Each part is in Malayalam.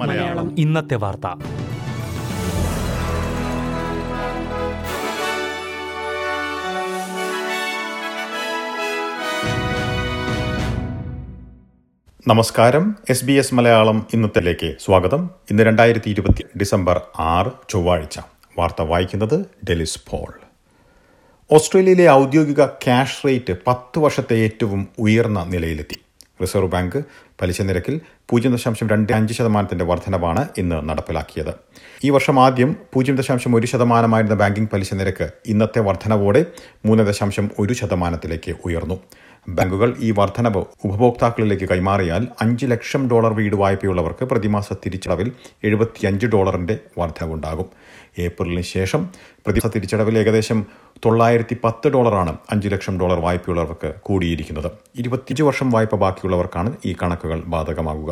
മലയാളം ഇന്നത്തെ വാർത്ത. നമസ്കാരം. SBS മലയാളം ഇന്നത്തേലേക്ക് സ്വാഗതം. ഇന്ന് 2020 ഡിസംബർ 6 ചൊവ്വാഴ്ച. വാർത്ത വായിക്കുന്നത് ഡെലിസ് ഫോൾ. ഓസ്ട്രേലിയയിലെ ഔദ്യോഗിക ക്യാഷ് റേറ്റ് 10 വർഷത്തെ ഏറ്റവും ഉയർന്ന നിലയിലെത്തി. റിസർവ് ബാങ്ക് പലിശ നിരക്കിൽ 0.25% വർധനവാണ് ഇന്ന് നടപ്പിലാക്കിയത്. ഈ വർഷം ആദ്യം 0.1% ബാങ്കിംഗ് പലിശ നിരക്ക് ഇന്നത്തെ വർധനവോടെ 3.1% ഉയർന്നു. ബാങ്കുകൾ ഈ വർധനവ് ഉപഭോക്താക്കളിലേക്ക് കൈമാറിയാൽ $5 ലക്ഷം വീട് വായ്പയുള്ളവർക്ക് പ്രതിമാസ തിരിച്ചടവിൽ $75 വർധനവുണ്ടാകും. ഏപ്രിലിന് ശേഷം പ്രതിമാസ തിരിച്ചടവിൽ ഏകദേശം $910 $5 ലക്ഷം വായ്പയുള്ളവർക്ക് കൂടിയിരിക്കുന്നത്. 25 വർഷം വായ്പ ബാക്കിയുള്ളവർക്കാണ് ഈ കണക്കുകൾ ബാധകമാകുക.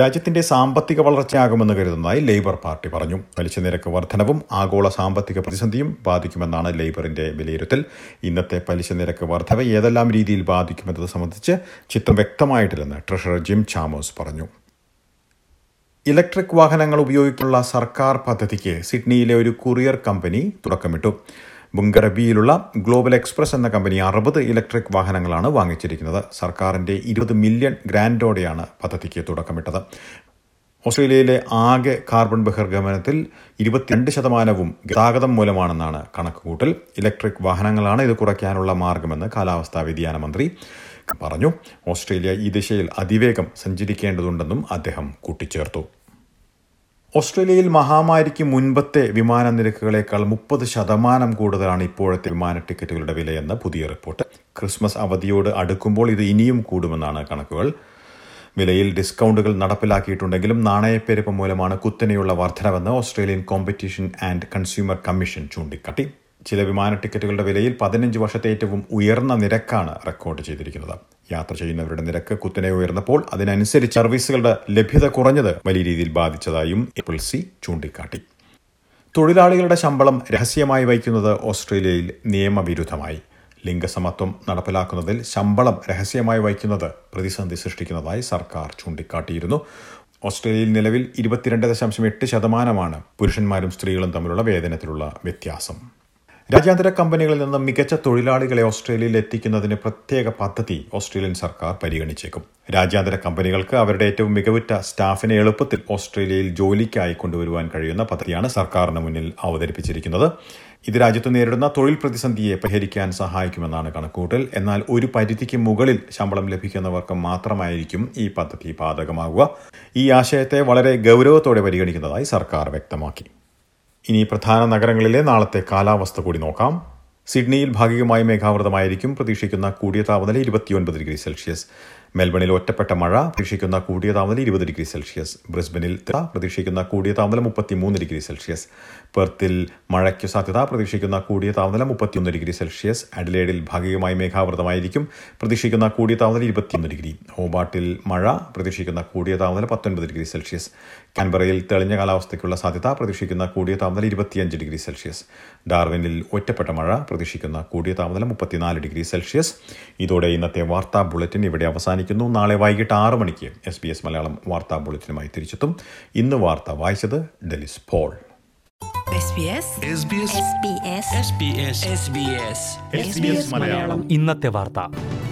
രാജ്യത്തിന്റെ സാമ്പത്തിക വളർച്ചയാകുമെന്ന് കരുതുന്നതായി ലേബർ പാർട്ടി പറഞ്ഞു. പലിശ നിരക്ക് വർധനവും ആഗോള സാമ്പത്തിക പ്രതിസന്ധിയും ബാധിക്കുമെന്നാണ് ലേബറിന്റെ വിലയിരുത്തൽ. ഇന്നത്തെ പലിശ നിരക്ക് വർധന ഏതെല്ലാം രീതിയിൽ ബാധിക്കുമെന്നത് സംബന്ധിച്ച് ചിത്രം വ്യക്തമായിട്ടില്ലെന്ന് ട്രഷറർ ജിം ചാമേഴ്സ് പറഞ്ഞു. ഇലക്ട്രിക് വാഹനങ്ങൾ ഉപയോഗിക്കാനുള്ള സർക്കാർ പദ്ധതിക്ക് സിഡ്നിയിലെ ഒരു കൊറിയർ കമ്പനി തുടക്കമിട്ടു. ബുങ്കറബിയിലുള്ള ഗ്ലോബൽ എക്സ്പ്രസ് എന്ന കമ്പനി 60 ഇലക്ട്രിക് വാഹനങ്ങളാണ് വാങ്ങിച്ചിരിക്കുന്നത്. സർക്കാരിന്റെ 20 മില്യൺ ഗ്രാൻഡോടെയാണ് പദ്ധതിക്ക് തുടക്കമിട്ടത്. ഓസ്ട്രേലിയയിലെ ആകെ കാർബൺ ബഹിർഗമനത്തിൽ 22% ഗതാഗതം മൂലമാണെന്നാണ് കണക്കുകൂട്ടൽ. ഇലക്ട്രിക് വാഹനങ്ങളാണ് ഇത് കുറയ്ക്കാനുള്ള മാർഗമെന്ന് കാലാവസ്ഥാ വ്യതിയാന മന്ത്രി പറഞ്ഞു. ഓസ്ട്രേലിയ ഈ ദിശയിൽ അതിവേഗം സഞ്ചരിക്കേണ്ടതുണ്ടെന്നും അദ്ദേഹം കൂട്ടിച്ചേർത്തു. ഓസ്ട്രേലിയയിൽ മഹാമാരിക്ക് മുൻപത്തെ വിമാന നിരക്കുകളേക്കാൾ 30% കൂടുതലാണ് ഇപ്പോഴത്തെ വിമാന ടിക്കറ്റുകളുടെ വിലയെന്ന പുതിയ റിപ്പോർട്ട്. ക്രിസ്മസ് അവധിയോട് അടുക്കുമ്പോൾ ഇത് ഇനിയും കൂടുമെന്നാണ് കണക്കുകൾ. വിലയിൽ ഡിസ്കൗണ്ടുകൾ നടപ്പിലാക്കിയിട്ടുണ്ടെങ്കിലും നാണയപ്പെരുപ്പം മൂലമാണ് കുത്തനെയുള്ള വർധനവെന്ന് Australian competition and consumer commission ചൂണ്ടിക്കാട്ടി. ചില വിമാന ടിക്കറ്റുകളുടെ വിലയിൽ 15 വർഷത്തെ ഏറ്റവും ഉയർന്ന നിരക്കാണ് റെക്കോർഡ് ചെയ്തിരിക്കുന്നത്. യാത്ര ചെയ്യുന്നവരുടെ നിരക്ക് കുത്തനെ ഉയർന്നപ്പോൾ അതിനനുസരിച്ച് സർവീസുകളുടെ ലഭ്യത കുറഞ്ഞത് വലിയ രീതിയിൽ ബാധിച്ചതായും ACCC ചൂണ്ടിക്കാട്ടി. തൊഴിലാളികളുടെ ശമ്പളം രഹസ്യമായി വയ്ക്കുന്നത് ഓസ്ട്രേലിയയിൽ നിയമവിരുദ്ധമായി. ലിംഗസമത്വം നടപ്പിലാക്കുന്നതിൽ ശമ്പളം രഹസ്യമായി വയ്ക്കുന്നത് പ്രതിസന്ധി സൃഷ്ടിക്കുന്നതായി സർക്കാർ ചൂണ്ടിക്കാട്ടിയിരുന്നു. ഓസ്ട്രേലിയയിൽ നിലവിൽ 22.8% പുരുഷന്മാരും സ്ത്രീകളും തമ്മിലുള്ള വേതനത്തിലുള്ള വ്യത്യാസം. രാജ്യാന്തര കമ്പനികളിൽ നിന്നും മികച്ച തൊഴിലാളികളെ ഓസ്ട്രേലിയയിൽ എത്തിക്കുന്നതിന് പ്രത്യേക പദ്ധതി ഓസ്ട്രേലിയൻ സർക്കാർ പരിഗണിച്ചേക്കും. രാജ്യാന്തര കമ്പനികൾക്ക് അവരുടെ ഏറ്റവും മികവുറ്റ സ്റ്റാഫിനെ എളുപ്പത്തിൽ ഓസ്ട്രേലിയയിൽ ജോലിക്കായി കൊണ്ടുവരുവാൻ കഴിയുന്ന പദ്ധതിയാണ് സർക്കാരിന് മുന്നിൽ അവതരിപ്പിച്ചിരിക്കുന്നത്. ഇത് രാജ്യത്ത് നേരിടുന്ന തൊഴിൽ പ്രതിസന്ധിയെ പരിഹരിക്കാൻ സഹായിക്കുമെന്നാണ് കണക്കുകൂട്ടൽ. എന്നാൽ ഒരു പരിധിക്ക് മുകളിൽ ശമ്പളം ലഭിക്കുന്നവർക്ക് മാത്രമായിരിക്കും ഈ പദ്ധതി ബാധകമാകുക. ഈ ആശയത്തെ വളരെ ഗൌരവത്തോടെ പരിഗണിക്കുന്നതായി സർക്കാർ വ്യക്തമാക്കി. ഇനി പ്രധാന നഗരങ്ങളിലെ നാളത്തെ കാലാവസ്ഥ കൂടി നോക്കാം. സിഡ്നിയിൽ ഭാഗികമായി മേഘാവൃതമായിരിക്കും. പ്രതീക്ഷിക്കുന്ന കൂടിയ താപനില 29°C. മെൽബണിൽ ഒറ്റപ്പെട്ട മഴ. പ്രതീക്ഷിക്കുന്ന കൂടിയ താപനില 20°C. ബ്രിസ്ബനിൽ പ്രതീക്ഷിക്കുന്ന കൂടിയ താപനില 33°C. പെർത്തിൽ മഴയ്ക്ക് സാധ്യത. പ്രതീക്ഷിക്കുന്ന കൂടിയ താപനില 31°C. അഡിലേഡിൽ ഭാഗികമായി മേഘാവൃതമായിരിക്കും. പ്രതീക്ഷിക്കുന്ന കൂടിയ താപനില 21°. ഹോബാർട്ടിൽ മഴ. പ്രതീക്ഷിക്കുന്ന കൂടിയ താപനില 19°C. കാൻബറയിൽ തെളിഞ്ഞ കാലാവസ്ഥയ്ക്കുള്ള സാധ്യത. പ്രതീക്ഷിക്കുന്ന കൂടിയ താപനില 25°C. ഡാർവിനിൽ ഒറ്റപ്പെട്ട മഴ. പ്രതീക്ഷിക്കുന്ന കൂടിയ താപനില 34°C. ഇതോടെ ഇന്നത്തെ വാർത്താ ബുള്ളറ്റിൻ ഇവിടെ അവസാനിക്കുന്നു. നാളെ വൈകിട്ട് 6 മണിക്ക് SBS മലയാളം വാർത്താ ബുള്ളറ്റിനുമായി തിരിച്ചെത്തും. ഇന്ന് വാർത്ത വായിച്ചത് ഡെലിസ് പോൾ. ഇന്നത്തെ വാർത്ത.